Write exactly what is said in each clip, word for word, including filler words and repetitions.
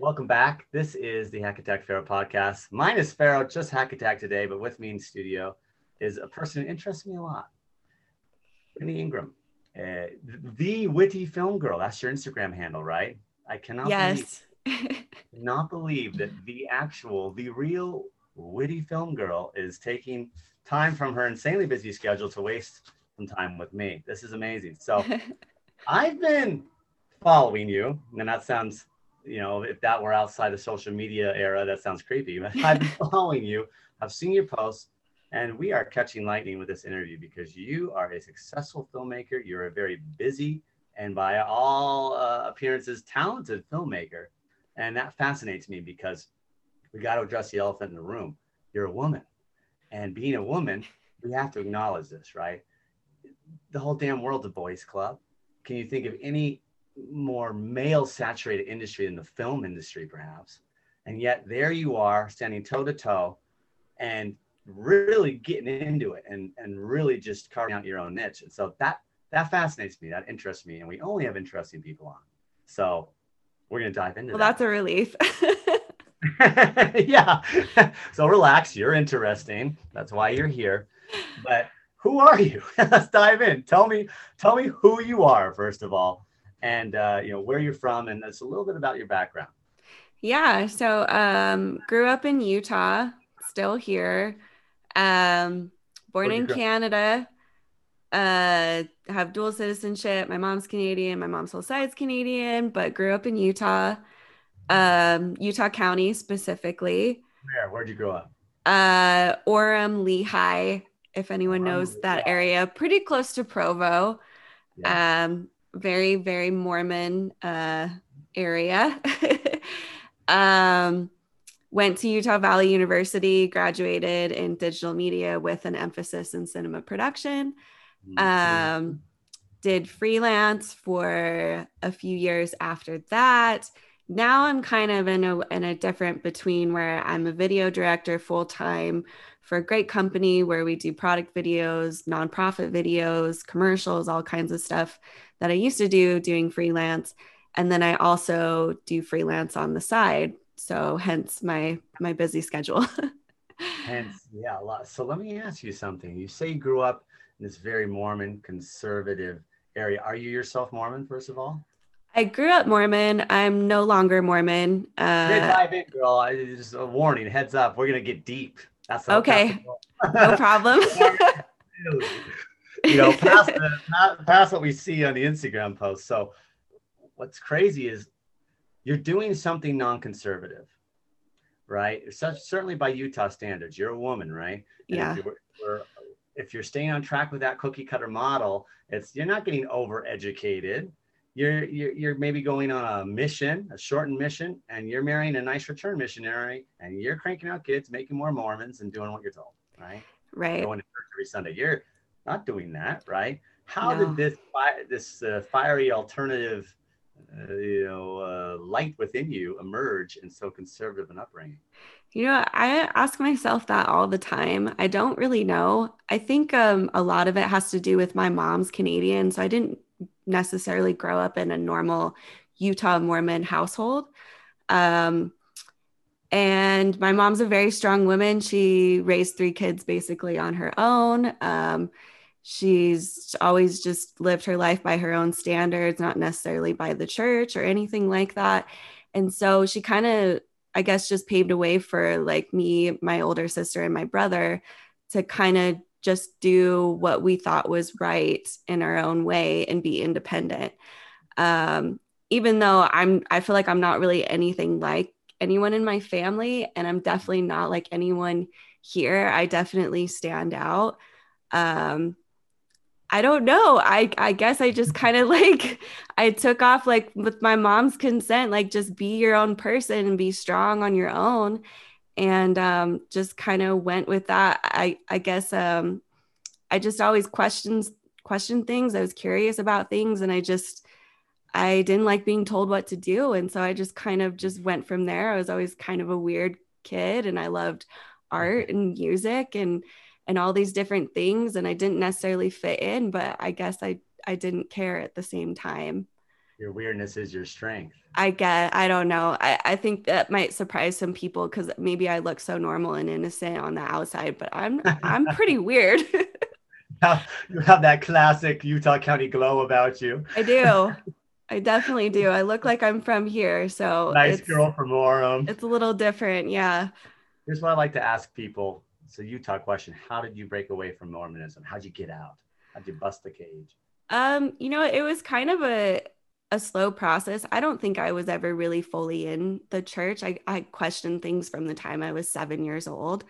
Welcome back. This is the Hack Attack Pharaoh podcast. Mine is Pharaoh, just Hack Attack today, but with me in studio is a person who interests me a lot, Penny Ingram, uh, the witty film girl. That's your Instagram handle, right? I cannot yes. believe, not believe that the actual, the real witty film girl is taking time from her insanely busy schedule to waste some time with me. This is amazing. So I've been following you, and that sounds, you know, if that were outside the social media era, that sounds creepy, but I've been following you. I've seen your posts, and we are catching lightning with this interview because you are a successful filmmaker. You're a very busy and by all uh, appearances, talented filmmaker. And that fascinates me because we got to address the elephant in the room. You're a woman, and being a woman, we have to acknowledge this, right? The whole damn world's a boys' club. Can you think of any more male-saturated industry than the film industry, perhaps? And yet there you are, standing toe to toe, and really getting into it, and and really just carving out your own niche. And so that that fascinates me. That interests me, and we only have interesting people on. So we're gonna dive into. Well, that. That's a relief. Yeah. So relax. You're interesting. That's why you're here. But who are you? Let's dive in. Tell me, tell me who you are, first of all, and uh, you know, where you're from, and that's a little bit about your background. Yeah. So um, grew up in Utah, still here. Um, born in Canada. Uh, have dual citizenship. My mom's Canadian. My mom's whole side's Canadian, but grew up in Utah. Um, Utah County specifically. Where? Where'd you grow up? Uh, Orem, Lehigh, if anyone Orem, knows Lehigh. That area, pretty close to Provo. Yeah. Um, very, very Mormon, uh, area. um, went to Utah Valley University, graduated in digital media with an emphasis in cinema production. Mm-hmm. Um, did freelance for a few years after that. Now I'm kind of in a in a different between where I'm a video director full-time for a great company where we do product videos, nonprofit videos, commercials, all kinds of stuff that I used to do doing freelance. And then I also do freelance on the side. So hence my my busy schedule. Hence, yeah, a lot. So let me ask you something. You say you grew up in this very Mormon conservative area. Are you yourself Mormon, first of all? I grew up Mormon. I'm no longer Mormon. Uh, dive in, girl. I, just a warning, heads up. We're gonna get deep. That's a, okay. That's no problem. You know, past, the, past what we see on the Instagram post. So, what's crazy is you're doing something non-conservative, right? Such, certainly by Utah standards, you're a woman, right? And yeah. If you're, if you're staying on track with that cookie cutter model, it's you're not getting overeducated. You're, you're you're maybe going on a mission, a shortened mission, and you're marrying a nice return missionary, and you're cranking out kids, making more Mormons, and doing what you're told, right? Right. Going to church every Sunday. You're not doing that, right? How no. did this fi- this uh, fiery alternative, uh, you know, uh, light within you emerge in so conservative an upbringing? You know, I ask myself that all the time. I don't really know. I think um, a lot of it has to do with my mom's Canadian, so I didn't necessarily grow up in a normal Utah Mormon household. Um, and my mom's a very strong woman. She raised three kids basically on her own. Um, she's always just lived her life by her own standards, not necessarily by the church or anything like that. And so she kind of, I guess, just paved a way for like me, my older sister, and my brother to kind of just do what we thought was right in our own way and be independent. Um, even though I'm, I feel like I'm not really anything like anyone in my family, and I'm definitely not like anyone here. I definitely stand out. Um, I don't know. I, I guess I just kind of like, I took off like with my mom's consent, like just be your own person and be strong on your own. And um, just kind of went with that. I, I guess um, I just always questioned, questioned things. I was curious about things, and I just, I didn't like being told what to do. And so I just kind of just went from there. I was always kind of a weird kid, and I loved art and music and, and all these different things. And I didn't necessarily fit in, but I guess I, I didn't care at the same time. your weirdness is your strength. I get, I don't know. I, I think that might surprise some people because maybe I look so normal and innocent on the outside, but I'm, I'm pretty weird. You have that classic Utah County glow about you. I do. I definitely do. I look like I'm from here. So nice girl from Orem. It's a little different. Yeah. Here's what I like to ask people. It's a Utah question. How did you break away from Mormonism? How'd you get out? How'd you bust the cage? Um, you know, it was kind of a, a slow process. I don't think I was ever really fully in the church. I, I questioned things from the time I was seven years old.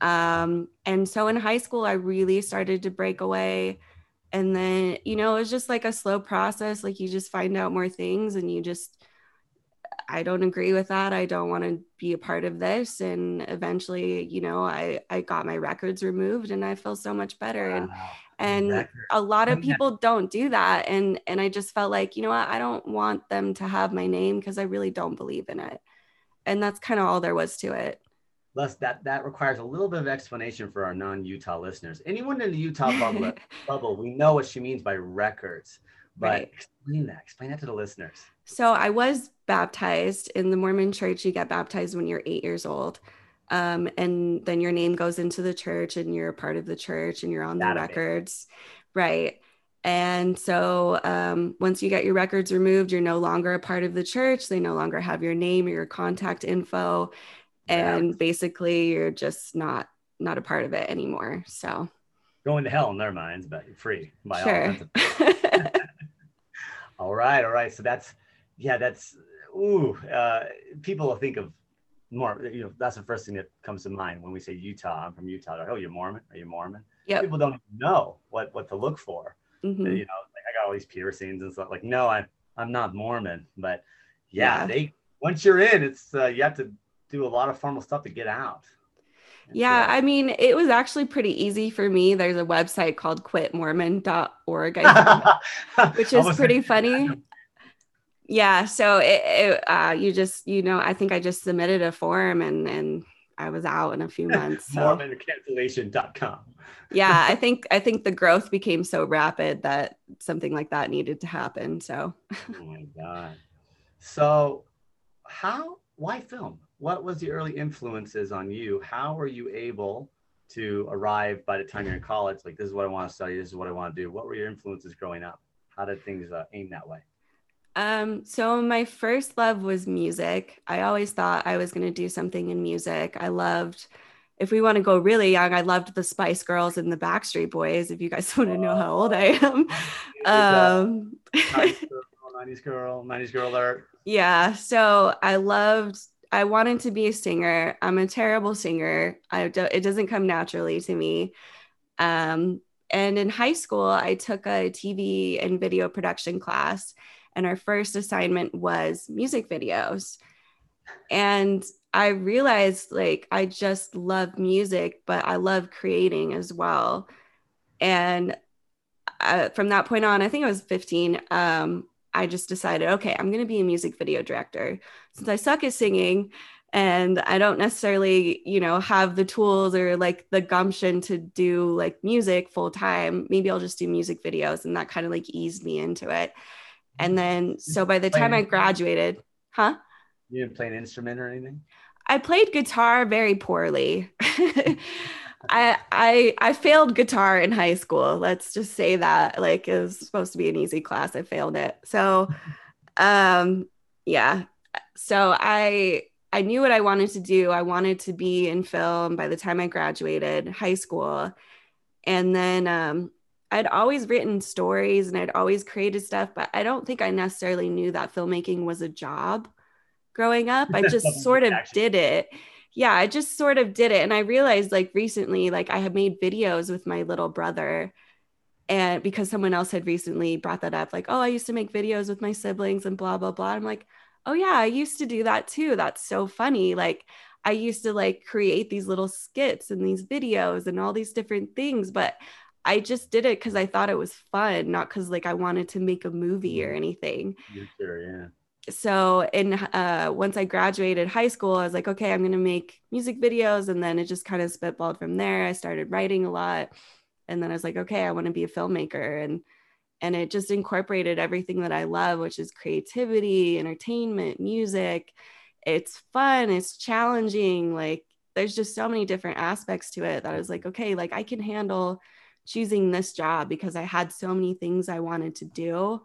Um, and so in high school, I really started to break away. And then, you know, it was just like a slow process. Like you just find out more things and you just, I don't agree with that. I don't want to be a part of this. And eventually, you know, I, I got my records removed and I feel so much better. And, wow. and Record. a lot of people don't do that. And, and I just felt like, you know what, I don't want them to have my name because I really don't believe in it. And that's kind of all there was to it. Les, that, that requires a little bit of explanation for our non-Utah listeners. Anyone in the Utah bubble, bubble, we know what she means by records, but right. explain that, explain that to the listeners. So I was baptized in the Mormon church. You get baptized when you're eight years old. Um, and then your name goes into the church and you're a part of the church and you're on That'd the records. Be. Right. And so um, once you get your records removed, you're no longer a part of the church. They no longer have your name or your contact info. And yeah. basically you're just not, not a part of it anymore. So going to hell in their minds, but you're free. By sure. all, all right. All right. So that's, yeah, that's, ooh, uh, people will think of more, you know, that's the first thing that comes to mind when we say Utah, I'm from Utah. Like, oh, you're Mormon. Are you Mormon? Yep. People don't know what, what to look for. Mm-hmm. You know, like I got all these piercings and stuff like, no, I, I'm not Mormon, but yeah, yeah. they, once you're in, it's, uh, you have to do a lot of formal stuff to get out. And yeah. So, I mean, it was actually pretty easy for me. There's a website called quit mormon dot org, I think, which is pretty like, funny. Yeah. So it, it, uh, you just, you know, I think I just submitted a form and, and I was out in a few months. So. Mormon cancellation dot com. Yeah. I think, I think the growth became so rapid that something like that needed to happen. So. Oh my God. So how, why film? What was the early influences on you? How were you able to arrive by the time you're in college? Like, this is what I want to study. This is what I want to do. What were your influences growing up? How did things uh, aim that way? Um, so my first love was music. I always thought I was going to do something in music. I loved, if we want to go really young, I loved the Spice Girls and the Backstreet Boys, if you guys want to know how old I am. Um, nineties girl, nineties girl, nineties girl alert. Yeah. So I loved I wanted to be a singer. I'm a terrible singer. I do, it doesn't come naturally to me. Um, and in high school, I took a T V and video production class, and our first assignment was music videos. And I realized, like, I just love music, but I love creating as well. And uh, from that point on, I think I was fifteen. Um, I just decided, okay, I'm going to be a music video director since I suck at singing and I don't necessarily, you know, have the tools or like the gumption to do like music full time. Maybe I'll just do music videos. And that kind of like eased me into it. And then, so by the time I graduated, huh? You didn't play an instrument or anything? I played guitar very poorly. I, I I failed guitar in high school. Let's just say that. Like, it was supposed to be an easy class. I failed it. So, um, yeah. So I I knew what I wanted to do. I wanted to be in film by the time I graduated high school. And then um, I'd always written stories and I'd always created stuff, but I don't think I necessarily knew that filmmaking was a job growing up. I just sort of did it. Yeah, I just sort of did it. And I realized like recently, like I had made videos with my little brother, and because someone else had recently brought that up, like, oh, I used to make videos with my siblings and blah, blah, blah. I'm like, oh yeah, I used to do that too. That's so funny. Like I used to like create these little skits and these videos and all these different things, but I just did it because I thought it was fun, not because like I wanted to make a movie or anything. You're sure, yeah. So in, uh, once I graduated high school, I was like, okay, I'm going to make music videos. And then it just kind of spitballed from there. I started writing a lot. And then I was like, okay, I want to be a filmmaker. And, And it just incorporated everything that I love, which is creativity, entertainment, music. It's fun. It's challenging. Like, there's just so many different aspects to it that I was like, okay, like I can handle choosing this job because I had so many things I wanted to do.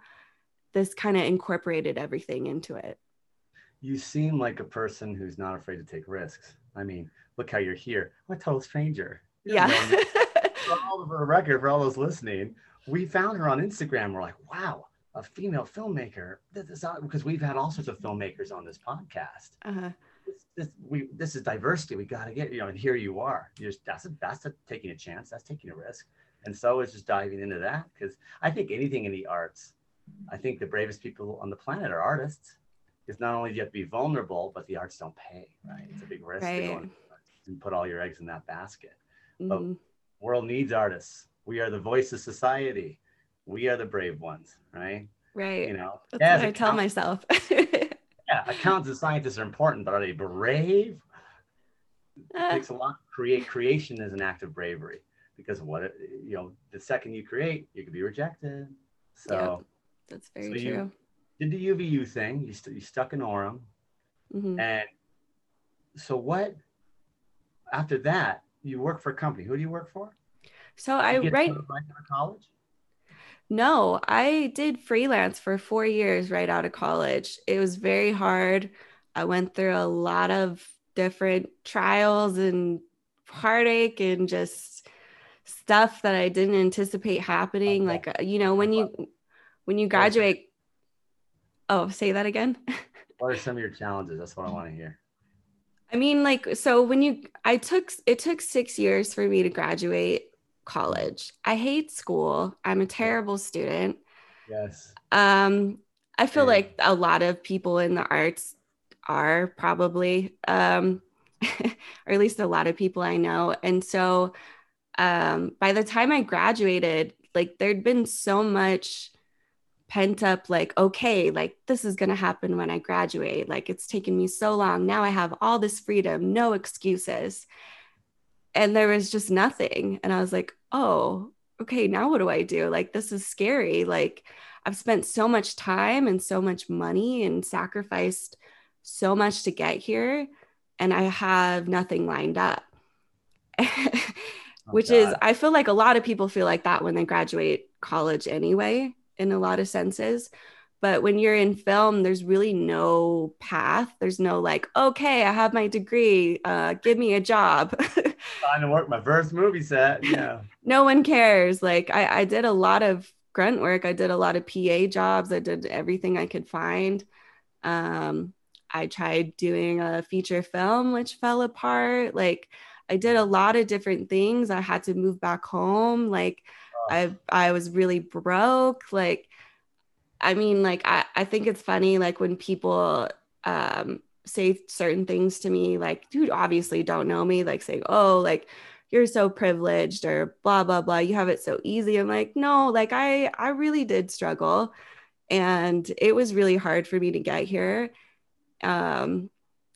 This kind of incorporated everything into it. You seem like a person who's not afraid to take risks. I mean, look how you're here. I'm a total stranger. You yeah. For all of her record, for all those listening, we found her on Instagram. We're like, wow, a female filmmaker. This is not, because we've had all sorts of filmmakers on this podcast. Uh-huh. This, this, we, this is diversity. We got to get, you know, and here you are. You're, that's a, that's a, taking a chance. That's taking a risk. And so it's just diving into that, because I think anything in the arts, I think the bravest people on the planet are artists. It's not only do you have to be vulnerable, but the arts don't pay, right? It's a big risk. Right. They don't, and put all your eggs in that basket. Mm-hmm. But world needs artists. We are the voice of society. We are the brave ones, right? Right. You know, that's what I tell myself. Yeah, accountants and scientists are important, but are they brave? It uh, takes a lot. Create creation is an act of bravery, because what it, you know, the second you create, you could be rejected. So yeah, that's very so true. You, did the U V U thing, you, st- you stuck in Orem. Mm-hmm. And so what, after that, you work for a company. Who do you work for? So did I, you get right out of college? No, I did freelance for four years right out of college. It was very hard. I went through a lot of different trials and heartache and just stuff that I didn't anticipate happening. Like, you know, when you, when you graduate, Oh, say that again. What are some of your challenges? That's what I want to hear. I mean, like, so when you, I took, it took six years for me to graduate college. I hate school. I'm a terrible student. Yes. Um, I feel yeah. like a lot of people in the arts are probably, um, or at least a lot of people I know. And so um, by the time I graduated, like there'd been so much pent up, like, okay, like this is going to happen when I graduate. Like it's taken me so long. Now I have all this freedom, no excuses. And there was just nothing. And I was like, oh, okay, now what do I do? Like, this is scary. Like I've spent so much time and so much money and sacrificed so much to get here. And I have nothing lined up, oh, which God. is, I feel like a lot of people feel like that when they graduate college anyway, in a lot of senses. But when you're in film, there's really no path. There's no like, okay, I have my degree. Uh, give me a job. Trying to work my first movie set. Yeah. No one cares. Like I, I did a lot of grunt work. I did a lot of P A jobs. I did everything I could find. Um, I tried doing a feature film, which fell apart. Like I did a lot of different things. I had to move back home. Like I I was really broke. Like, I mean, like, I, I think it's funny, like when people um, say certain things to me, like, dude, obviously don't know me, like saying, oh, like, you're so privileged or blah, blah, blah. You have it so easy. I'm like, no, like I, I really did struggle. And it was really hard for me to get here. Um,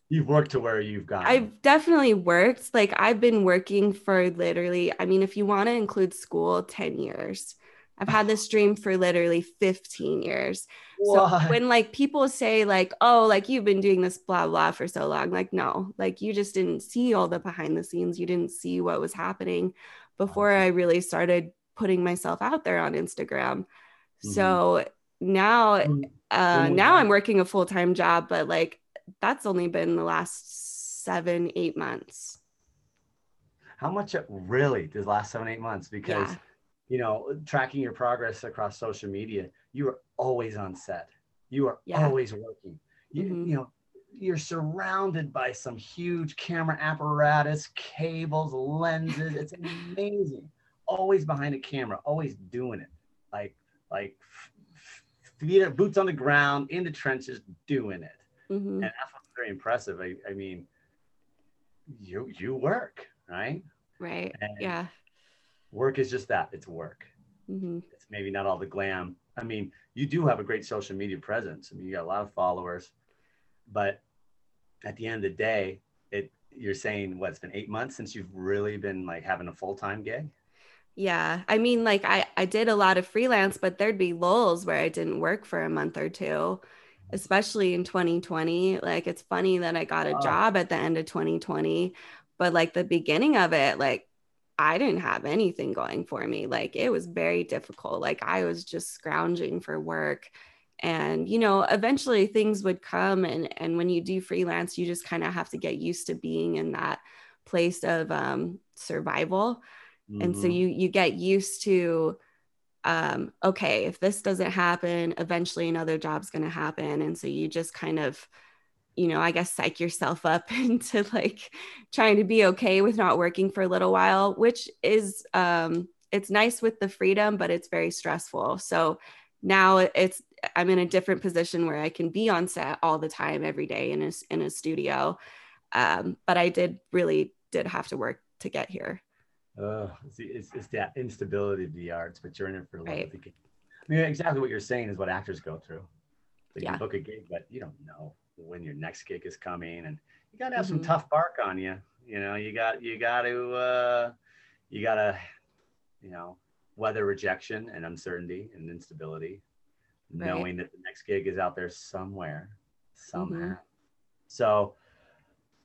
You've worked to where you've gone. I've definitely worked. Like I've been working for literally, I mean, if you want to include school, ten years. I've had this dream for literally fifteen years. What? So when like people say like, oh, like you've been doing this blah, blah for so long. Like, no, like you just didn't see all the behind the scenes. You didn't see what was happening before I really started putting myself out there on Instagram. Mm-hmm. So now, uh, now I'm working a full-time job, but like, that's only been the last seven, eight months. How much really the last seven, eight months? Because, yeah. you know, tracking your progress across social media, you are always on set. You are yeah. always working. You, mm-hmm. you know, you're surrounded by some huge camera apparatus, cables, lenses. It's amazing. Always behind a camera, always doing it. Like, like boots on the ground, in the trenches, doing it. Mm-hmm. And that's what's very impressive. I, I mean, you you work, right? Right. And yeah. Work is just that. It's work. Mm-hmm. It's maybe not all the glam. I mean, you do have a great social media presence. I mean, you got a lot of followers, but at the end of the day, it you're saying what? It's been eight months since you've really been like having a full time gig. Yeah. I mean, like I, I did a lot of freelance, but there'd be lulls where I didn't work for a month or two, especially in twenty twenty. Like, it's funny that I got a job at the end of twenty twenty, but like the beginning of it, like I didn't have anything going for me. Like, it was very difficult. Like, I was just scrounging for work, and, you know, eventually things would come. And, and when you do freelance, you just kind of have to get used to being in that place of um, survival. And so you you get used to, um, okay, if this doesn't happen, eventually another job's going to happen. And so you just kind of, you know, I guess, psych yourself up into like trying to be okay with not working for a little while, which is, um, it's nice with the freedom, but it's very stressful. So now it's, I'm in a different position where I can be on set all the time, every day in a, in a studio. Um, but I did really did have to work to get here. Oh, it's, it's that instability of the arts, but you're in it for a little bit. Right. I mean, exactly what you're saying is what actors go through. They yeah. can book a gig, but you don't know when your next gig is coming, and you got to have mm-hmm. some tough bark on you. You know, you got, you got to, uh, you got to, you know, weather rejection and uncertainty and instability, right. knowing that the next gig is out there somewhere, somehow. Mm-hmm. So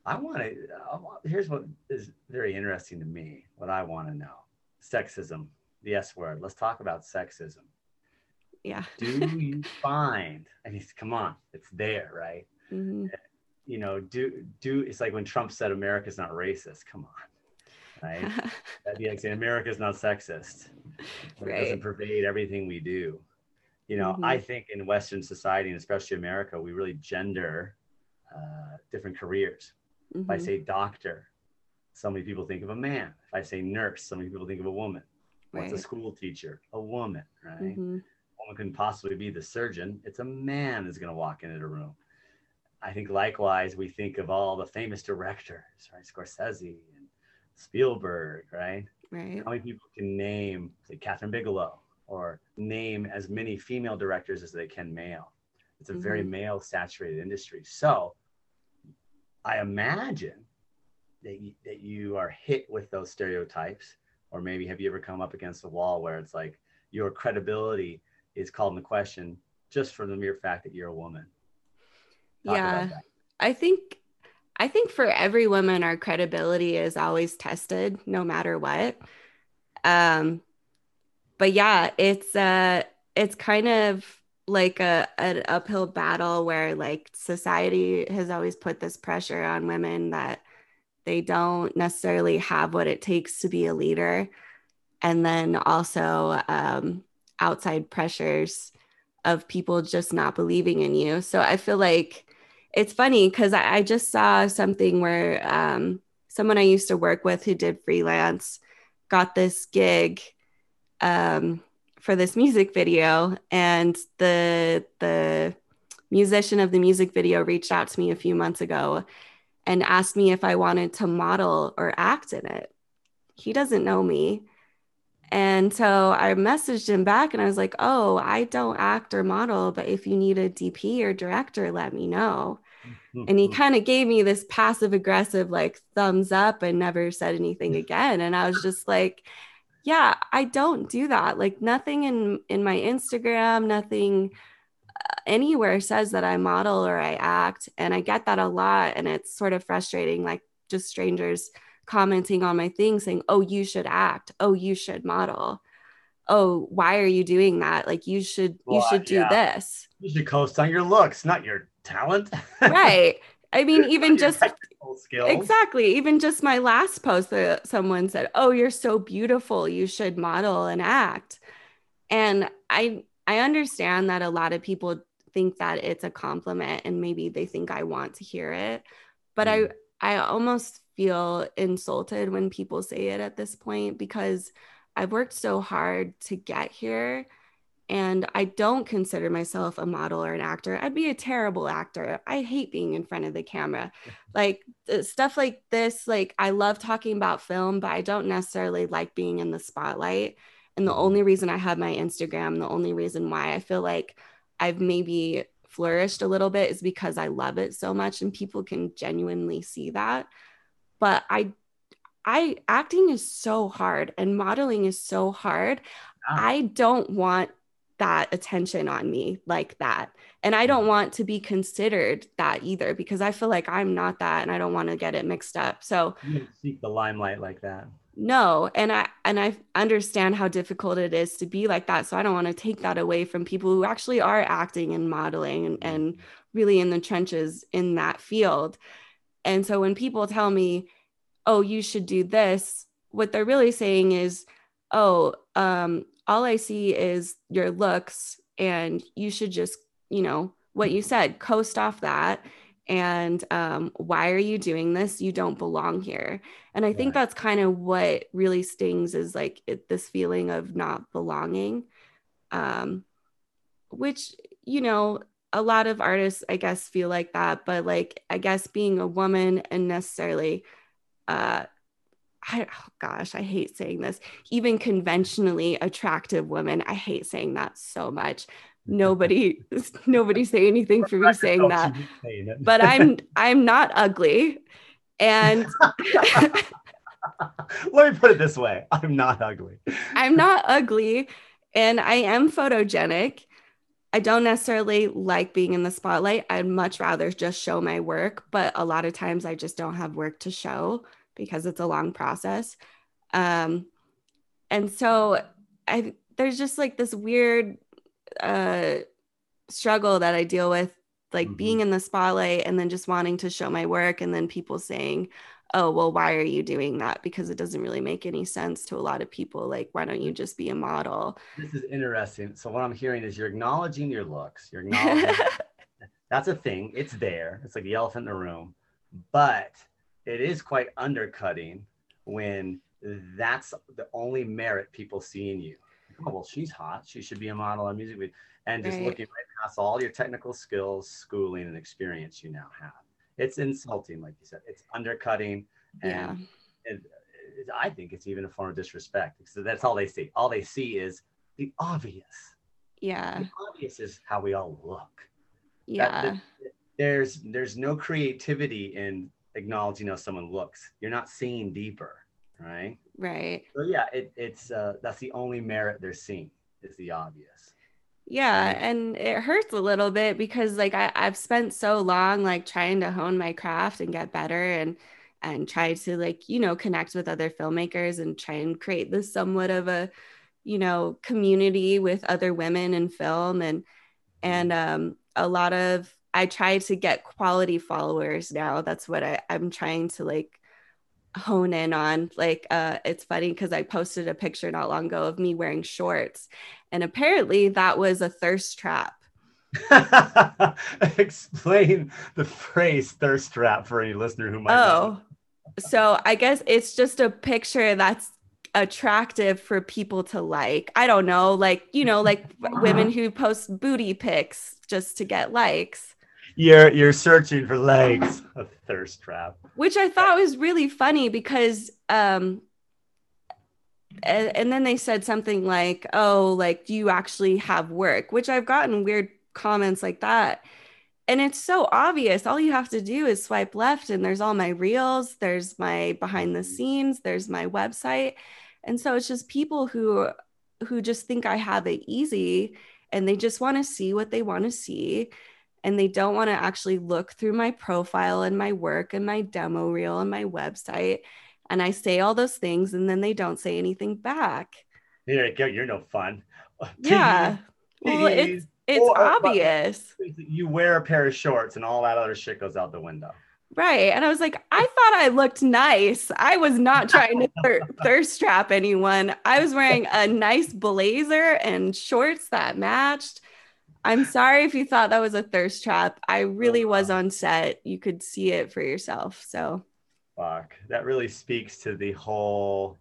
I want to, here's what is very interesting to me, what I want to know. Sexism, the S word. Let's talk about sexism. Yeah. Do you find, I mean, come on, it's there, right? Mm-hmm. You know, do, do, it's like when Trump said, America's not racist. Come on, right? That'd be like saying, America's not sexist. Right. It doesn't pervade everything we do. You know, mm-hmm. I think in Western society, and especially America, we really gender uh, different careers. If I say doctor, so many people think of a man. If I say nurse, so many people think of a woman. What's right. a school teacher? A woman, right? Mm-hmm. A woman couldn't possibly be the surgeon. It's a man that's going to walk into the room. I think likewise, we think of all the famous directors, right? Scorsese and Spielberg, right? Right. How many people can name, say, Catherine Bigelow, or name as many female directors as they can male? It's a mm-hmm. very male-saturated industry. So I imagine that you, that you are hit with those stereotypes, or maybe have you ever come up against a wall where it's like your credibility is called into question just for the mere fact that you're a woman? Talk yeah, I think I think for every woman, our credibility is always tested, no matter what. Um, but yeah, it's uh, it's kind of like a an uphill battle where like society has always put this pressure on women that they don't necessarily have what it takes to be a leader. And then also um, outside pressures of people just not believing in you. So I feel like it's funny because I, I just saw something where um, someone I used to work with who did freelance got this gig um, for this music video, and the the musician of the music video reached out to me a few months ago and asked me if I wanted to model or act in it. He doesn't know me. And so I messaged him back and I was like, oh, I don't act or model, but if you need a D P or director, let me know. And he kind of gave me this passive aggressive like thumbs up and never said anything again. And I was just like, yeah, I don't do that. Like nothing in, in my Instagram, nothing anywhere says that I model or I act. And I get that a lot. And it's sort of frustrating, like just strangers commenting on my thing saying, oh, you should act. Oh, you should model. Oh, why are you doing that? Like you should, well, you should yeah. do this. You should coast on your looks, not your talent. Right. I mean, even just skills. Exactly. Even just my last post that uh, someone said, oh, you're so beautiful. You should model and act. And I, I understand that a lot of people think that it's a compliment and maybe they think I want to hear it, but mm. I, I almost feel insulted when people say it at this point, because I've worked so hard to get here. And I don't consider myself a model or an actor. I'd be a terrible actor. I hate being in front of the camera. Like stuff like this, like I love talking about film, but I don't necessarily like being in the spotlight. And the only reason I have my Instagram, the only reason why I feel like I've maybe flourished a little bit is because I love it so much and people can genuinely see that. But I I acting is so hard and modeling is so hard. Yeah. I don't want that attention on me like that. And I don't want to be considered that either, because I feel like I'm not that, and I don't want to get it mixed up. So you didn't seek the limelight like that. No. And I, and I understand how difficult it is to be like that. So I don't want to take that away from people who actually are acting and modeling and, and really in the trenches in that field. And so when people tell me, oh, you should do this, what they're really saying is, oh, um, all I see is your looks, and you should just, you know, what you said, coast off that. And um, why are you doing this? You don't belong here. And I right. think that's kind of what really stings, is like it, this feeling of not belonging, um, which, you know, a lot of artists, I guess, feel like that. But like, I guess being a woman and necessarily uh I, oh gosh, I hate saying this, even conventionally attractive women. I hate saying that so much. Nobody, nobody say anything for me saying that, but I'm, I'm not ugly. And let me put it this way. I'm not ugly. I'm not ugly. And I am photogenic. I don't necessarily like being in the spotlight. I'd much rather just show my work, but a lot of times I just don't have work to show, because it's a long process. Um, and so I, there's just like this weird uh, struggle that I deal with, like mm-hmm. being in the spotlight and then just wanting to show my work, and then people saying, oh, well, why are you doing that? Because it doesn't really make any sense to a lot of people. Like, why don't you just be a model? This is interesting. So what I'm hearing is you're acknowledging your looks. You're acknowledging that's a thing. It's there. It's like the elephant in the room. But it is quite undercutting when that's the only merit people see in you. Oh, well, she's hot. She should be a model on music video. And just right. looking right past all your technical skills, schooling, and experience you now have. It's insulting, like you said. It's undercutting. And yeah. it, it, I think it's even a form of disrespect, because that's all they see. All they see is the obvious. Yeah. The obvious is how we all look. Yeah. That, that, there's, there's no creativity in acknowledging how someone looks. You're not seeing deeper, right? Right. So yeah, it, it's uh, that's the only merit they're seeing, is the obvious. Yeah, right? And it hurts a little bit, because like I, I've spent so long like trying to hone my craft and get better, and and try to like, you know, connect with other filmmakers and try and create this somewhat of a, you know, community with other women in film, and and um, a lot of I try to get quality followers now. That's what I, I'm trying to like hone in on. Like, uh, it's funny because I posted a picture not long ago of me wearing shorts, and apparently that was a thirst trap. Explain the phrase thirst trap for any listener who might. Oh, so I guess it's just a picture that's attractive for people to like. I don't know, like, you know, like women who post booty pics just to get likes. You're you're searching for legs, a thirst trap. Which I thought was really funny, because, um, and, and then they said something like, oh, like, do you actually have work? Which I've gotten weird comments like that. And it's so obvious. All you have to do is swipe left, and there's all my reels, there's my behind the scenes, there's my website. And so it's just people who, who just think I have it easy, and they just want to see what they want to see. And they don't want to actually look through my profile and my work and my demo reel and my website. And I say all those things, and then they don't say anything back. There you go. You're no fun. Yeah. Well, it's, it's or, obvious. You wear a pair of shorts and all that other shit goes out the window. Right. And I was like, I thought I looked nice. I was not trying to thir- thirst trap anyone. I was wearing a nice blazer and shorts that matched. I'm sorry if you thought that was a thirst trap. I really was on set. You could see it for yourself. So, fuck. That really speaks to the whole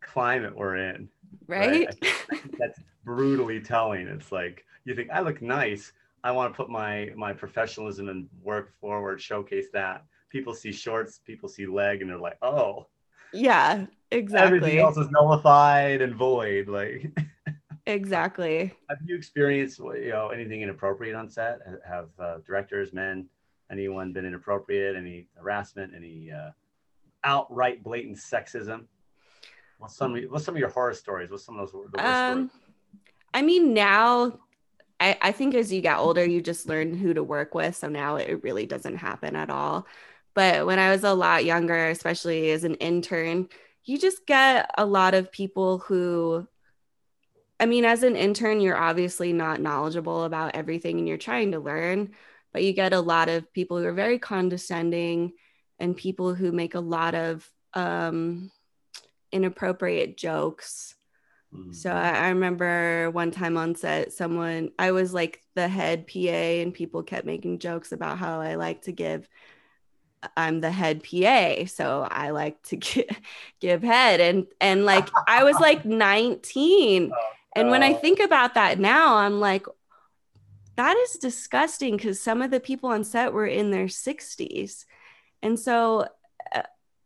climate we're in. Right? right? I think that's brutally telling. It's like, you think, I look nice. I want to put my, my professionalism and work forward, showcase that. People see shorts, people see leg, and they're like, oh. Yeah, exactly. Everything else is nullified and void. Like. Exactly. Have you experienced, you know, anything inappropriate on set? Have uh, directors, men, anyone been inappropriate? Any harassment? Any uh, outright blatant sexism? What's some of, what's some of your horror stories? What's some of those the worst um, stories? I mean, now I, I think as you get older, you just learn who to work with. So now it really doesn't happen at all. But when I was a lot younger, especially as an intern, you just get a lot of people who, I mean, as an intern, you're obviously not knowledgeable about everything and you're trying to learn, but you get a lot of people who are very condescending and people who make a lot of um, inappropriate jokes. Mm-hmm. So I, I remember one time on set, someone, I was like the head P A and people kept making jokes about how I like to give, I'm the head P A. So I like to give, give head. And, and like, I was like nineteen. Oh, and when I think about that now, I'm like, that is disgusting, because some of the people on set were in their sixties. And so uh,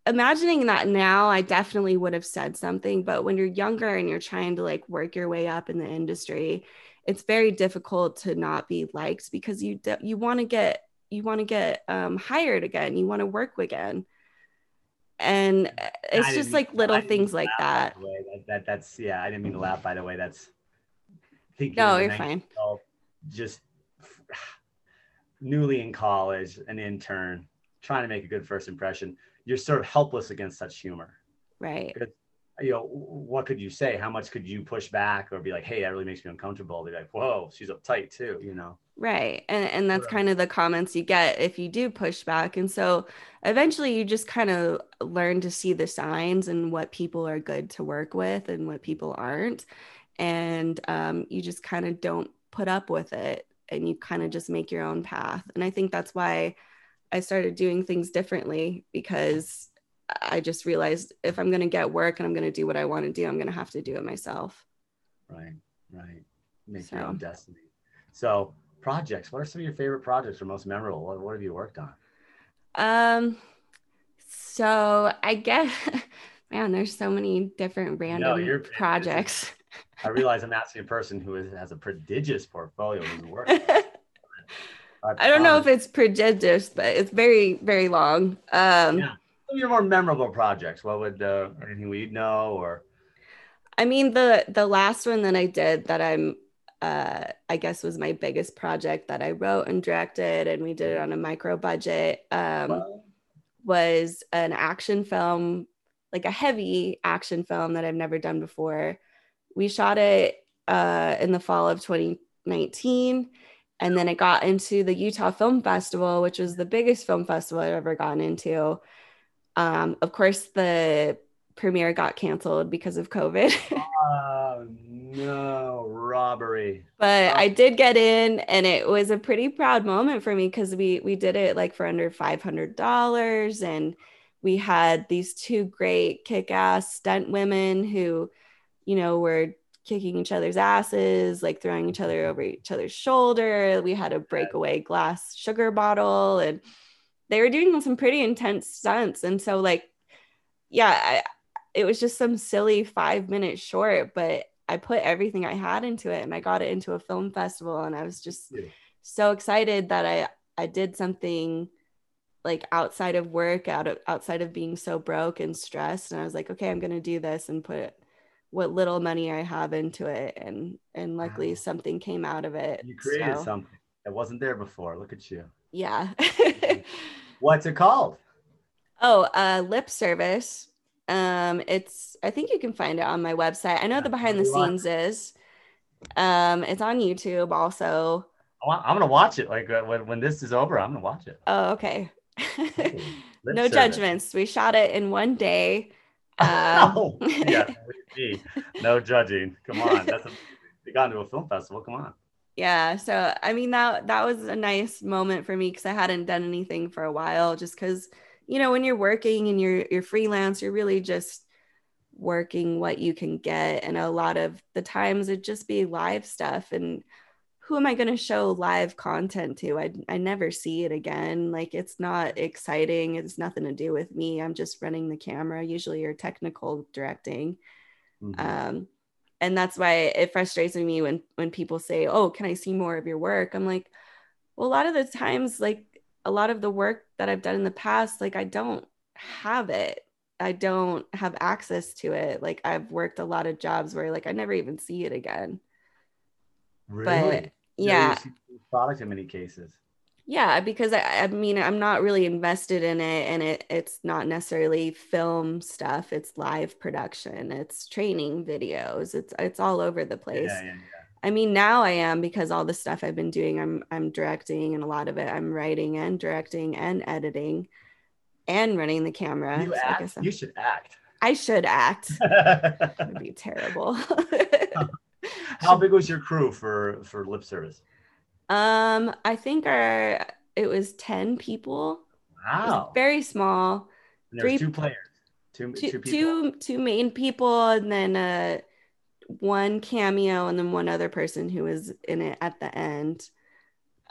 imagining that now, I definitely would have said something, but when you're younger and you're trying to like work your way up in the industry, it's very difficult to not be liked, because you, de- you want to get, you want to get um, hired again, you want to work again. And it's I just like little things like that. that. That That's, yeah, I didn't mean to laugh, by the way, that's. No, you're fine. Just newly in college, an intern, trying to make a good first impression, you're sort of helpless against such humor. Right. Because, you know, what could you say? How much could you push back or be like, hey, that really makes me uncomfortable? They'd be like, whoa, she's uptight too, you know? Right. And and that's kind of the comments you get if you do push back. And so eventually you just kind of learn to see the signs and what people are good to work with and what people aren't. And um, you just kind of don't put up with it and you kind of just make your own path. And I think that's why I started doing things differently, because I just realized if I'm going to get work and I'm going to do what I want to do, I'm going to have to do it myself. Right. Right. Make so. your own destiny. So projects, what are some of your favorite projects or most memorable? What, what have you worked on? Um, so I guess, man, there's so many different random no, projects. I realize I'm asking a person who is, has a prodigious portfolio of work. I don't um, know if it's prodigious, but it's very, very long. Um, yeah. Some of your more memorable projects, what would, uh, anything we'd know or? I mean, the, the last one that I did that I'm, Uh, I guess was my biggest project that I wrote and directed, and we did it on a micro budget, um, wow. was an action film, like a heavy action film that I've never done before. We shot it uh, in the fall of twenty nineteen, and then it got into the Utah Film Festival, which was the biggest film festival I've ever gotten into. Um, of course, the premiere got canceled because of COVID. Oh, no, robbery. But oh. I did get in, and it was a pretty proud moment for me, because we we did it like for under five hundred dollars, and we had these two great kick-ass stunt women who, you know, were kicking each other's asses, like throwing each other over each other's shoulder. We had a breakaway glass sugar bottle, and they were doing some pretty intense stunts. And so like, yeah, I, it was just some silly five minute short, but I put everything I had into it, and I got it into a film festival, and I was just yeah. so excited that I, I did something like outside of work, out of, outside of being so broke and stressed. And I was like, okay, I'm going to do this and put what little money I have into it. And, and luckily wow. something came out of it. You created so. something that wasn't there before. Look at you. Yeah. What's it called? Oh, uh, Lip Service. Um, it's, I think you can find it on my website. I know yeah, the behind the scenes watch. is, um, it's on YouTube also. Oh, I'm going to watch it. Like uh, when, when this is over, I'm going to watch it. Oh, okay. No service. Judgments. We shot it in one day. Um, oh, yeah, no judging. Come on. That's a, we got into a film festival. Come on. Yeah. So, I mean, that, that was a nice moment for me, because I hadn't done anything for a while, just because, you know, when you're working and you're you're freelance, you're really just working what you can get. And a lot of the times it'd just be live stuff. And who am I going to show live content to? I, I never see it again. Like, it's not exciting. It's nothing to do with me. I'm just running the camera, usually, or technical directing. Mm-hmm. Um, and that's why it frustrates me when, when people say, oh, can I see more of your work? I'm like, well, a lot of the times, like, a lot of the work that I've done in the past, like I don't have it. I don't have access to it. Like, I've worked a lot of jobs where like I never even see it again. Really? But yeah, product in many cases. Yeah, because I, I mean, I'm not really invested in it, and it it's not necessarily film stuff. It's live production. It's training videos. It's it's all over the place. Yeah, yeah, yeah. I mean, now I am, because all the stuff I've been doing, I'm I'm directing, and a lot of it I'm writing and directing and editing. And running the camera. You, so act, I guess you should act. I should act. It would be terrible. How big was your crew for for lip service? Um, I think our it was ten people. Wow. Very small. And there Three, was two players. Two two, two, people. two two main people, and then uh, one cameo, and then one other person who was in it at the end.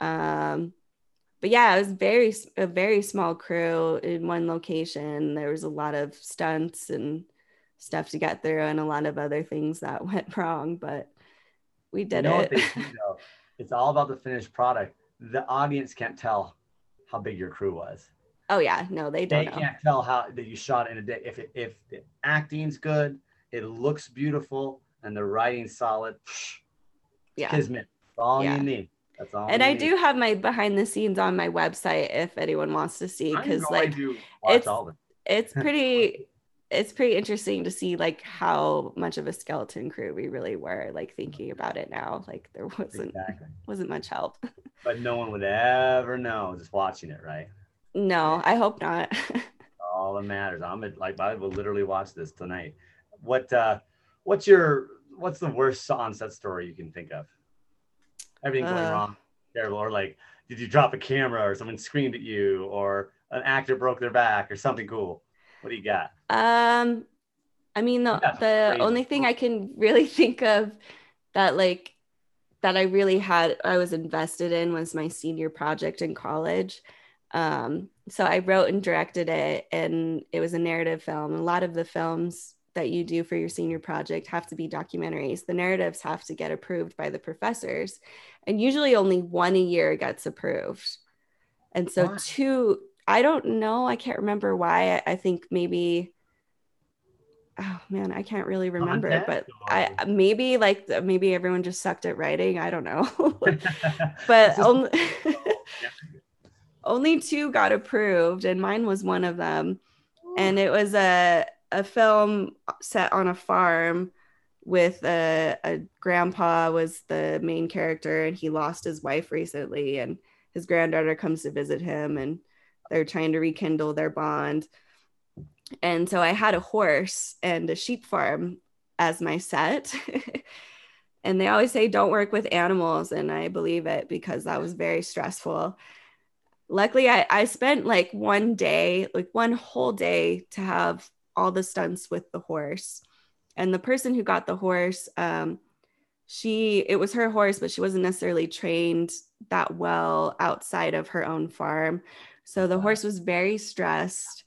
Um. But yeah, it was very a very small crew in one location. There was a lot of stunts and stuff to get through, and a lot of other things that went wrong. But we did you know it. What they do, though? It's all about the finished product. The audience can't tell how big your crew was. Oh yeah, no, they don't. They know. Can't tell how that you shot in a day. If it, if the acting's good, it looks beautiful, and the writing's solid. Yeah, kismet. That's all yeah. you need. That's all and I need. do have my behind the scenes on my website if anyone wants to see, because like it's it's pretty it's pretty interesting to see like how much of a skeleton crew we really were. Like, thinking about it now, like there wasn't exactly. wasn't much help. But no one would ever know just watching it, right? No, I hope not. All that matters. I'm like I will literally watch this tonight. What uh, what's your what's the worst on-set story you can think of? Everything going uh, wrong, terrible, or like, did you drop a camera, or someone screamed at you, or an actor broke their back, or something cool? What do you got? Um, I mean, the That's the crazy. only thing I can really think of that like that I really had I was invested in was my senior project in college. Um, so I wrote and directed it, and it was a narrative film. A lot of the films that you do for your senior project have to be documentaries. The narratives have to get approved by the professors, and usually only one a year gets approved. And so wow. two, I don't know. I can't remember why. I think maybe, oh man, I can't really remember, Content? but I maybe like, maybe everyone just sucked at writing. I don't know, but only, only two got approved, and mine was one of them. Ooh. And it was a, a film set on a farm with a, a grandpa was the main character, and he lost his wife recently, and his granddaughter comes to visit him, and they're trying to rekindle their bond. And so I had a horse and a sheep farm as my set. And they always say, don't work with animals. And I believe it, because that was very stressful. Luckily I, I spent like one day, like one whole day to have all the stunts with the horse. And the person who got the horse, um, she, it was her horse, but she wasn't necessarily trained that well outside of her own farm. So the horse was very stressed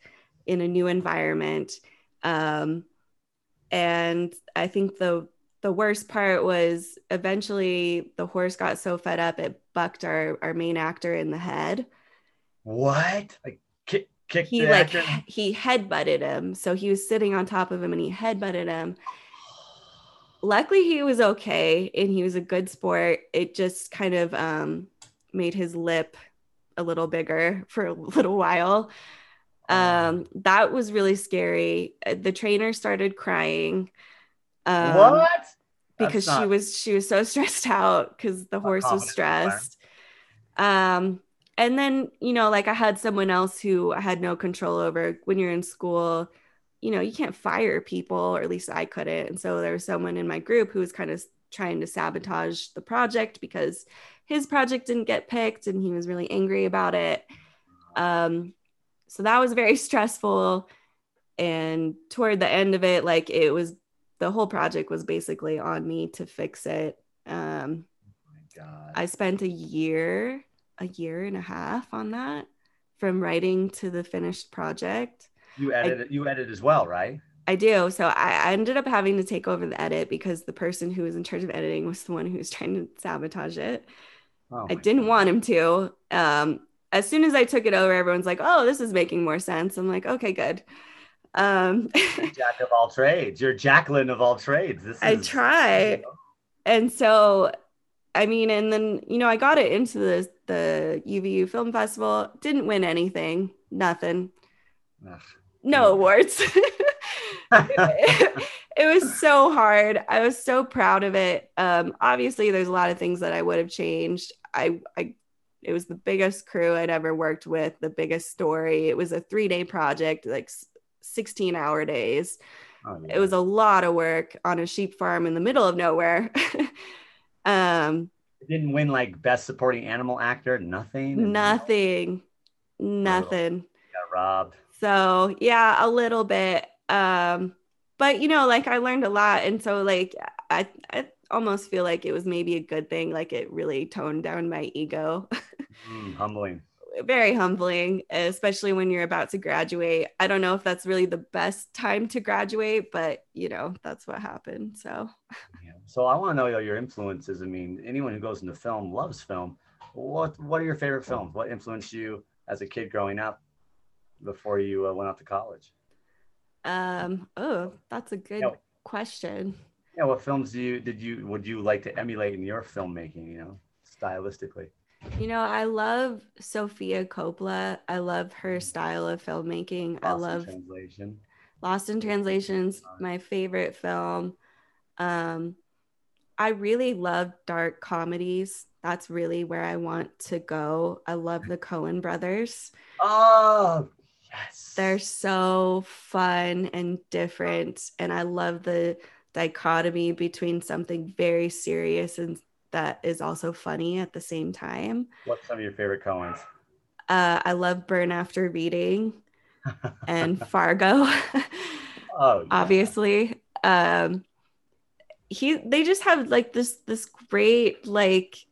in a new environment. Um, and I think the, the worst part was eventually the horse got so fed up, it bucked our, our main actor in the head. What? Like, Kicked he like he, he headbutted him, so he was sitting on top of him, and he headbutted him. Luckily, he was okay, and he was a good sport. It just kind of um, made his lip a little bigger for a little while. Um, that was really scary. The trainer started crying. Um, what? Because not- she was she was so stressed out because the horse was stressed. Um. And then, you know, like I had someone else who I had no control over. When you're in school, you know, you can't fire people, or at least I couldn't. And so there was someone in my group who was kind of trying to sabotage the project because his project didn't get picked, and he was really angry about it. Um, so that was very stressful. And toward the end of it, like it was, the whole project was basically on me to fix it. Um, oh my God. I spent a year... a year and a half on that, from writing to the finished project. You edit, I, you edit as well, right? I do. So I, I ended up having to take over the edit because the person who was in charge of editing was the one who was trying to sabotage it. Oh I didn't God. want him to. Um, as soon as I took it over, everyone's like, oh, this is making more sense. I'm like, okay, good. Um, Jack of all trades. You're Jacqueline of all trades. This is, I try. You know. And so, I mean, and then, you know, I got it into the, the U V U Film Festival, didn't win anything, nothing, Ugh. no awards. it, it was so hard. I was so proud of it. Um, obviously there's a lot of things that I would have changed. I, I, it was the biggest crew I'd ever worked with, the biggest story. It was a three day project, like sixteen hour days. Oh, yeah. It was a lot of work on a sheep farm in the middle of nowhere. um, it didn't win like best supporting animal actor, nothing, nothing, nothing. Got robbed. So yeah, a little bit. Um, but you know, like I learned a lot. And so like, I, I almost feel like it was maybe a good thing. Like it really toned down my ego. mm, humbling. Very humbling, especially when you're about to graduate. I don't know if that's really the best time to graduate, but you know, that's what happened. So, yeah. So I want to know your influences. I mean, anyone who goes into film loves film. What, what are your favorite films? What influenced you as a kid growing up before you uh, went off to college? Um, oh, that's a good yeah. question. Yeah. What films do you, did you, would you like to emulate in your filmmaking, you know, stylistically? You know, I love Sofia Coppola. I love her style of filmmaking. Lost I love in Translation. Lost in Translation's my favorite film. Um, I really love dark comedies. That's really where I want to go. I love the Coen Brothers. Oh, yes. They're so fun and different. And I love the dichotomy between something very serious and that is also funny at the same time. What's some of your favorite Coens? Uh, I love Burn After Reading and Fargo, oh, yeah. obviously. Um, he, they just have like this, this great, like,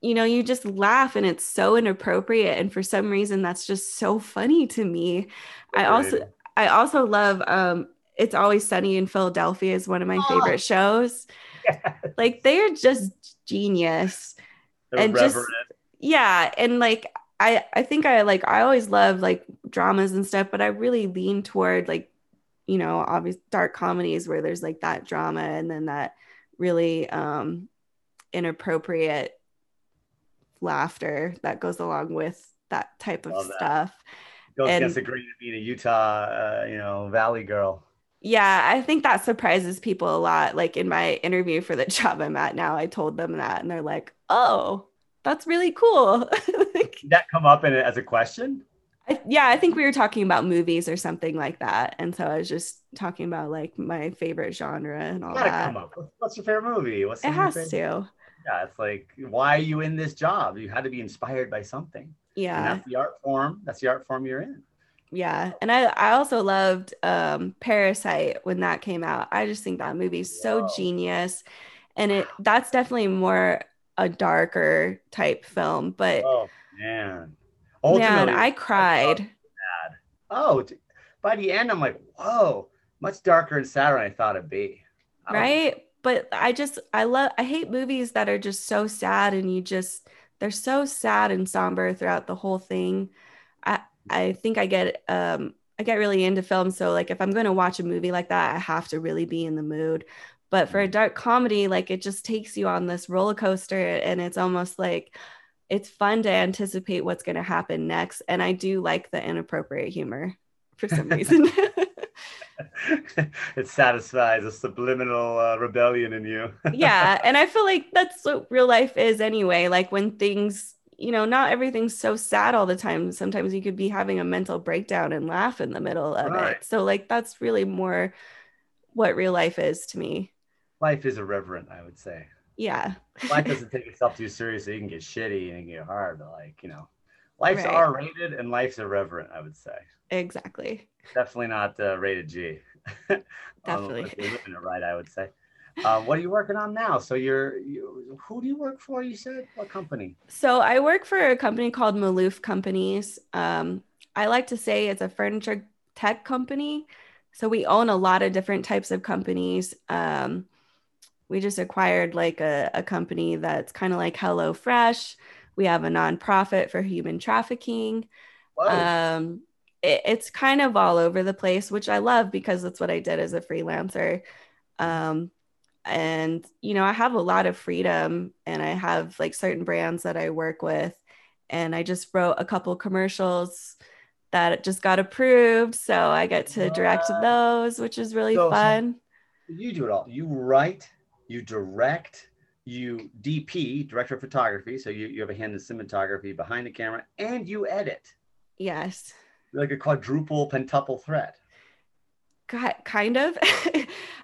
you know, you just laugh and it's so inappropriate. And for some reason, that's just so funny to me. Right. I also, I also love, um, It's Always Sunny in Philadelphia is one of my oh. favorite shows. Yes. Like they are just genius. They're and reverent. just yeah, and like I, I think I like I always love like dramas and stuff, but I really lean toward like, you know, obvious dark comedies where there's like that drama and then that really um, inappropriate laughter that goes along with that type of that. stuff. It goes and, against the grain of being a Utah, uh, you know, Valley girl. Yeah, I think that surprises people a lot. Like in my interview for the job I'm at now, I told them that and they're like, oh, that's really cool. Like, did that come up in it as a question? I, yeah, I think we were talking about movies or something like that. And so I was just talking about like my favorite genre and all Gotta that. Come up. What's your favorite movie? What's it has favorite? to. Yeah, it's like, why are you in this job? You had to be inspired by something. Yeah. And that's the art form. That's the art form you're in. Yeah. And I, I also loved um, Parasite when that came out. I just think that movie is so Whoa. genius. And it that's definitely more a darker type film. But oh, man. man I cried. Oh, by the end, I'm like, whoa, much darker and sadder than I thought it'd be. I right. But I just I love I hate movies that are just so sad and you just they're so sad and somber throughout the whole thing. I I think I get um, I get really into film. So like if I'm going to watch a movie like that, I have to really be in the mood. But for a dark comedy, like it just takes you on this roller coaster and it's almost like it's fun to anticipate what's going to happen next. And I do like the inappropriate humor for some reason. It satisfies a subliminal uh, rebellion in you. Yeah. And I feel like that's what real life is anyway. Like when things, you know, not everything's so sad all the time. Sometimes you could be having a mental breakdown and laugh in the middle of right. it. So like, that's really more what real life is to me. Life is irreverent, I would say. Yeah. Life doesn't take itself too seriously. You can get shitty and it can get hard, but like, you know, life's right. R-rated and life's irreverent, I would say. Exactly. Definitely not uh, rated G. Definitely. Um, you're living it right, I would say. Uh, what are you working on now? So you're, you, who do you work for, you said? What company? So I work for a company called Malouf Companies. Um, I like to say it's a furniture tech company. So we own a lot of different types of companies. Um, we just acquired like a, a company that's kind of like HelloFresh. We have a nonprofit for human trafficking. Wow. Um, it, it's kind of all over the place, which I love because that's what I did as a freelancer. Um, and, you know, I have a lot of freedom and I have like certain brands that I work with. And I just wrote a couple commercials that just got approved. So I get to direct uh, those, which is really so fun. You do it all. You write, you direct, you D P, director of photography. So you, you have a hand in cinematography, behind the camera, and you edit. Yes. You're like a quadruple, pentuple threat. God, kind of.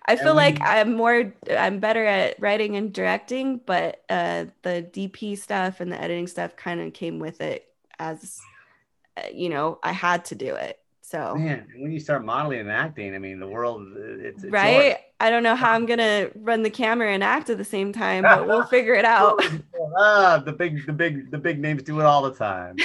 I feel like you- I'm more, I'm better at writing and directing, but uh, the D P stuff and the editing stuff kind of came with it as, you know, I had to do it. So man, when you start modeling and acting, I mean, the world, it's, it's right. Yours. I don't know how I'm going to run the camera and act at the same time, but we'll figure it out. ah, the big, the big, the big names do it all the time.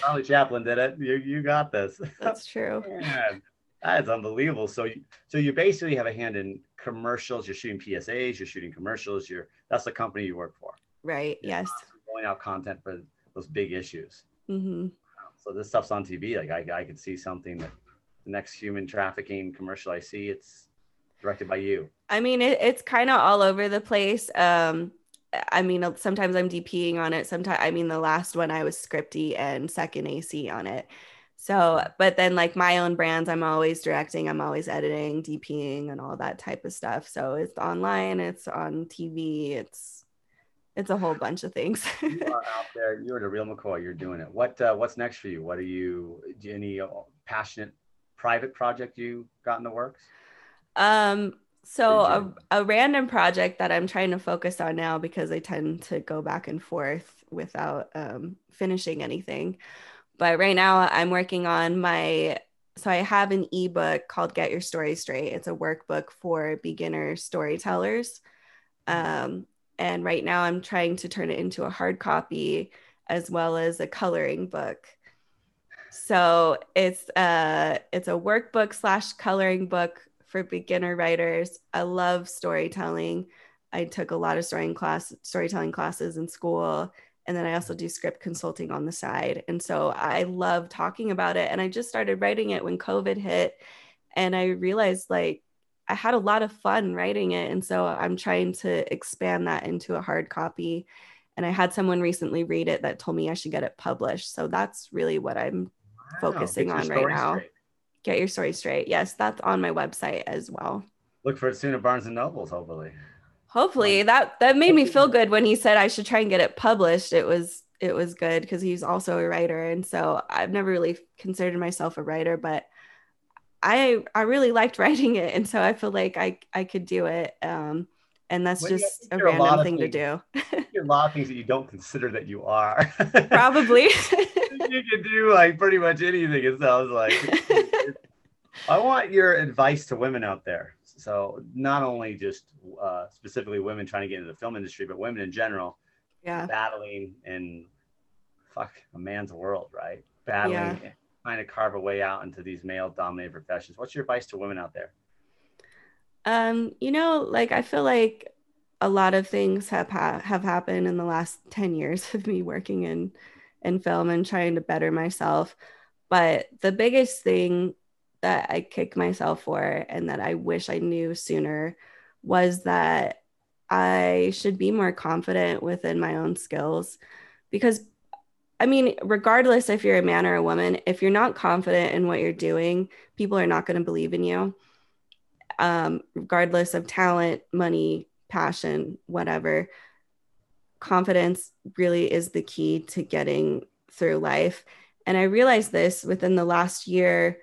Charlie Chaplin did it. You, you got this. That's true. Man. That's unbelievable. So, so you basically have a hand in commercials. You're shooting P S As. You're shooting commercials. You're that's the company you work for, right? You're yes. Going out content for those big issues. Mm-hmm. So this stuff's on T V. Like I, I could see something that the next human trafficking commercial I see, it's directed by you. I mean, it, it's kind of all over the place. Um, I mean, sometimes I'm DPing on it. Sometimes, I mean, the last one I was scripty and second A C on it. So, but then like my own brands, I'm always directing, I'm always editing, DPing and all that type of stuff. So it's online, it's on T V, it's, it's a whole bunch of things. You are out there, you're the real McCoy, you're doing it. What, uh, what's next for you? What are you, do you any passionate private project you got in the works? Um, so a, a random project that I'm trying to focus on now because I tend to go back and forth without um, finishing anything. But right now I'm working on my, so I have an ebook called Get Your Story Straight. It's a workbook for beginner storytellers. Um, and right now I'm trying to turn it into a hard copy as well as a coloring book. So it's, uh, it's a workbook slash coloring book for beginner writers. I love storytelling. I took a lot of story class, storytelling classes in school. And then I also do script consulting on the side. And so I love talking about it. And I just started writing it when COVID hit. And I realized like I had a lot of fun writing it. And so I'm trying to expand that into a hard copy. And I had someone recently read it that told me I should get it published. So that's really what I'm wow, focusing on right now. Straight. Get Your Story Straight. Yes, that's on my website as well. Look for it soon at Barnes and Nobles, hopefully. Hopefully that, that made me feel good when he said I should try and get it published. It was, it was good because he's also a writer. And so I've never really considered myself a writer, but I, I really liked writing it. And so I feel like I, I could do it. Um, and that's well, just yeah, a random a thing things, to do. There are a lot of things that you don't consider that you are. Probably. You can do like pretty much anything. It sounds like. I want your advice to women out there. So not only just uh, specifically women trying to get into the film industry, but women in general, yeah, battling in fuck a man's world, right? Battling, yeah. And trying to carve a way out into these male-dominated professions. What's your advice to women out there? Um, you know, like I feel like a lot of things have ha- have happened in the last ten years of me working in in film and trying to better myself, but the biggest thing that I kick myself for and that I wish I knew sooner was that I should be more confident within my own skills. Because, I mean, regardless if you're a man or a woman, if you're not confident in what you're doing, people are not going to believe in you, um, regardless of talent, money, passion, whatever. Confidence really is the key to getting through life. And I realized this within the last year.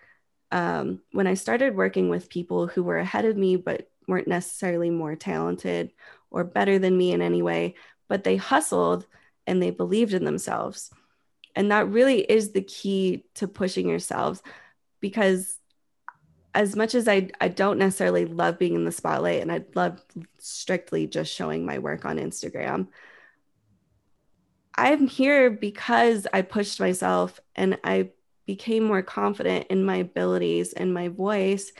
Um, when I started working with people who were ahead of me, but weren't necessarily more talented or better than me in any way, but they hustled and they believed in themselves. And that really is the key to pushing yourselves, because as much as I, I don't necessarily love being in the spotlight and I love strictly just showing my work on Instagram, I'm here because I pushed myself and I became more confident in my abilities and my voice.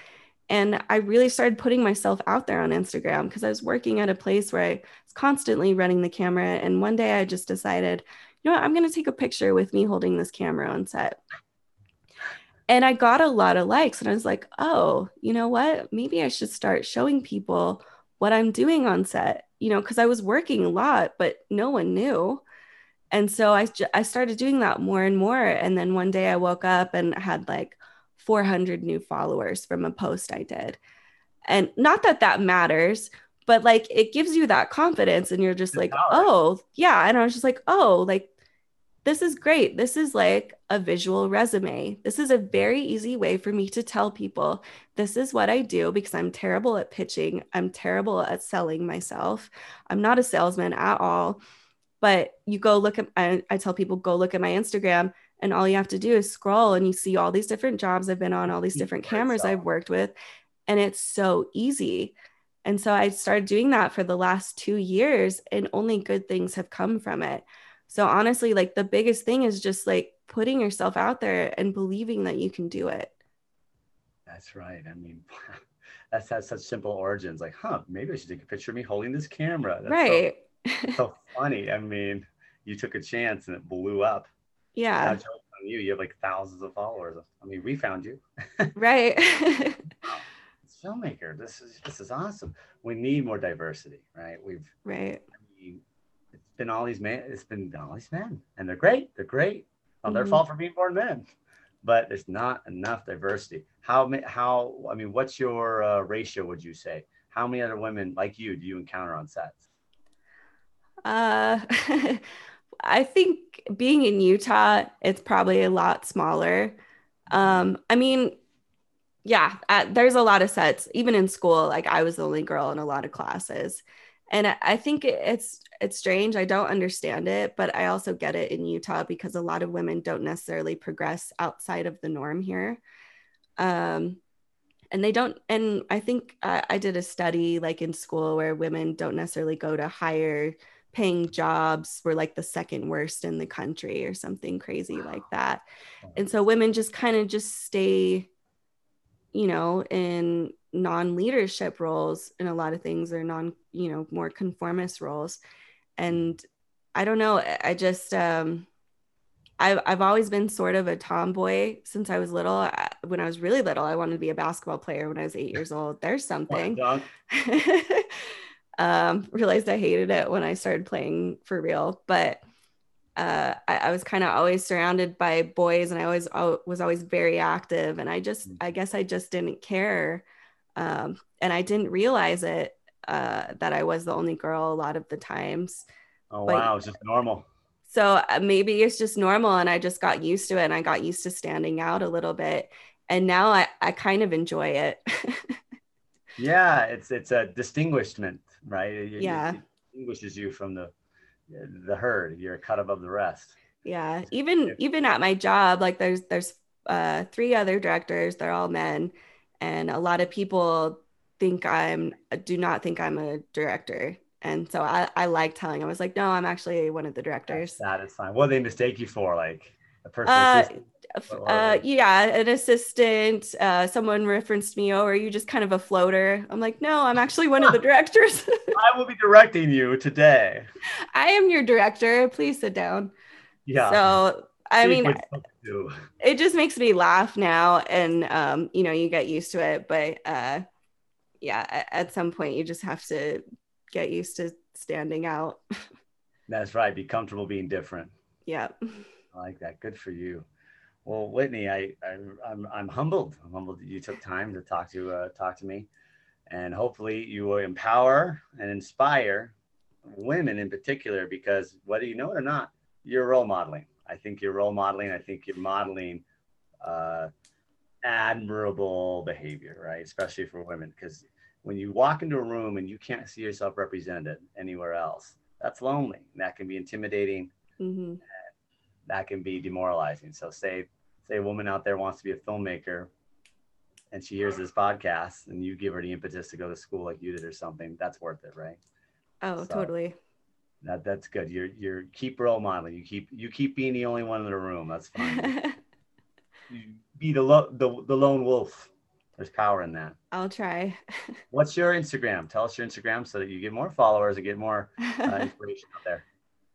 And I really started putting myself out there on Instagram because I was working at a place where I was constantly running the camera. And one day I just decided, you know what, I'm going to take a picture with me holding this camera on set. And I got a lot of likes and I was like, oh, you know what? Maybe I should start showing people what I'm doing on set, you know, because I was working a lot, but no one knew. And so I, I started doing that more and more. And then one day I woke up and I had like four hundred new followers from a post I did. And not that that matters, but like it gives you that confidence and you're just like, oh, yeah. And I was just like, oh, like this is great. This is like a visual resume. This is a very easy way for me to tell people this is what I do, because I'm terrible at pitching. I'm terrible at selling myself. I'm not a salesman at all. But you go look at, I, I tell people, go look at my Instagram, and all you have to do is scroll and you see all these different jobs I've been on, all these different cameras I've worked with. And it's so easy. And so I started doing that for the last two years and only good things have come from it. So honestly, like the biggest thing is just like putting yourself out there and believing that you can do it. That's right. I mean, that's had such simple origins. Like, huh, maybe I should take a picture of me holding this camera. That's right. So, so funny. I mean, you took a chance and it blew up. Yeah. Now, you, you have like thousands of followers. I mean, we found you. Right. Filmmaker, this is this is awesome. We need more diversity, right? We've right. I mean, it's been all these men. It's been all these men, and they're great. They're great. Well, mm-hmm. Their fault for being born men, but there's not enough diversity. How how I mean, what's your uh, ratio? Would you say how many other women like you do you encounter on sets? Uh, I think being in Utah, it's probably a lot smaller. Um, I mean. Yeah, uh, there's a lot of sets, even in school, like I was the only girl in a lot of classes. And I, I think it, it's it's strange. I don't understand it, but I also get it in Utah because a lot of women don't necessarily progress outside of the norm here. Um, and they don't. And I think uh, I did a study like in school where women don't necessarily go to higher paying jobs. We're like the second worst in the country or something crazy wow. like that. And so women just kind of just stay, you know, in non-leadership roles in a lot of things, or non, you know, more conformist roles. And I don't know, I just, um, I've, I've always been sort of a tomboy since I was little. I, when I was really little, I wanted to be a basketball player when I was eight years old. There's something. um, realized I hated it when I started playing for real, but Uh, I, I was kind of always surrounded by boys, and I always I was always very active, and I just I guess I just didn't care, um, and I didn't realize it uh, that I was the only girl a lot of the times. Oh but, wow, it's just normal. So uh, maybe it's just normal, and I just got used to it, and I got used to standing out a little bit, and now I I kind of enjoy it. Yeah, it's it's a distinguishment, right? It, yeah, it distinguishes you from the. the herd. You're a cut above the rest. Yeah. Even, even at my job, like there's, there's uh, three other directors, they're all men. And a lot of people think I'm, do not think I'm a director. And so I, I like telling them, I was like, no, I'm actually one of the directors. Satisfying. What do they mistake you for? Like a personal uh, assistant? Uh, yeah, an assistant, uh, someone referenced me, oh, are you just kind of a floater? I'm like, no, I'm actually one of the directors. I will be directing you today. I am your director. Please sit down. Yeah. So, I See mean, it just makes me laugh now. And, um, you know, you get used to it. But, uh, yeah, at some point, you just have to get used to standing out. That's right. Be comfortable being different. Yeah. I like that. Good for you. Well, Whitney, I, I, I'm, I'm humbled. I'm humbled that you took time to talk to uh, talk to me, and hopefully you will empower and inspire women in particular, because whether you know it or not, you're role modeling. I think you're role modeling. I think you're modeling uh, admirable behavior, right? Especially for women, because when you walk into a room and you can't see yourself represented anywhere else, that's lonely. That can be intimidating. Mm-hmm. That can be demoralizing. So say, say a woman out there wants to be a filmmaker and she hears this podcast and you give her the impetus to go to school like you did or something, that's worth it, right? Oh, so totally. That that's good. You're, you're keep role modeling. You keep, you keep being the only one in the room. That's fine. You be the, lo- the, the lone wolf. There's power in that. I'll try. What's your Instagram? Tell us your Instagram so that you get more followers and get more uh, inspiration out there.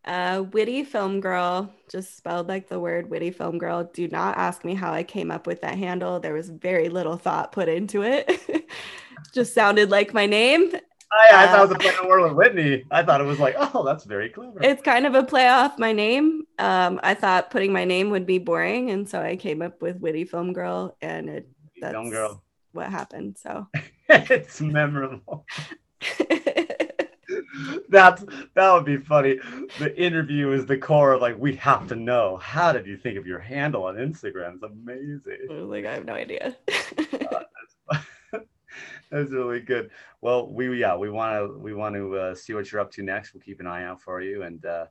Uh, Witty Film Girl, just spelled like the word, Witty Film Girl. Do not ask me how I came up with that handle. There was very little thought put into it. Just sounded like my name. I, I thought it was a play on the word with Whitney. I thought it was like, oh, that's very clever. It's kind of a play off my name. Um, I thought putting my name would be boring, and so I came up with Witty Film Girl, and it that's Film Girl. What happened. So it's memorable. That's that would be funny. The interview is the core of like, we have to know, how did you think of your handle on Instagram? It's amazing. Like, I have no idea. uh, that's, that's really good. Well, we yeah we want to we want to uh, see what you're up to next. We'll keep an eye out for you, and uh,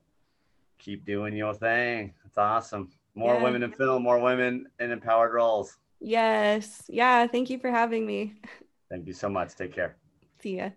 keep doing your thing. That's awesome. More yeah. women in film, more women in empowered roles. Yes. Yeah. Thank you for having me. Thank you so much. Take care. See ya.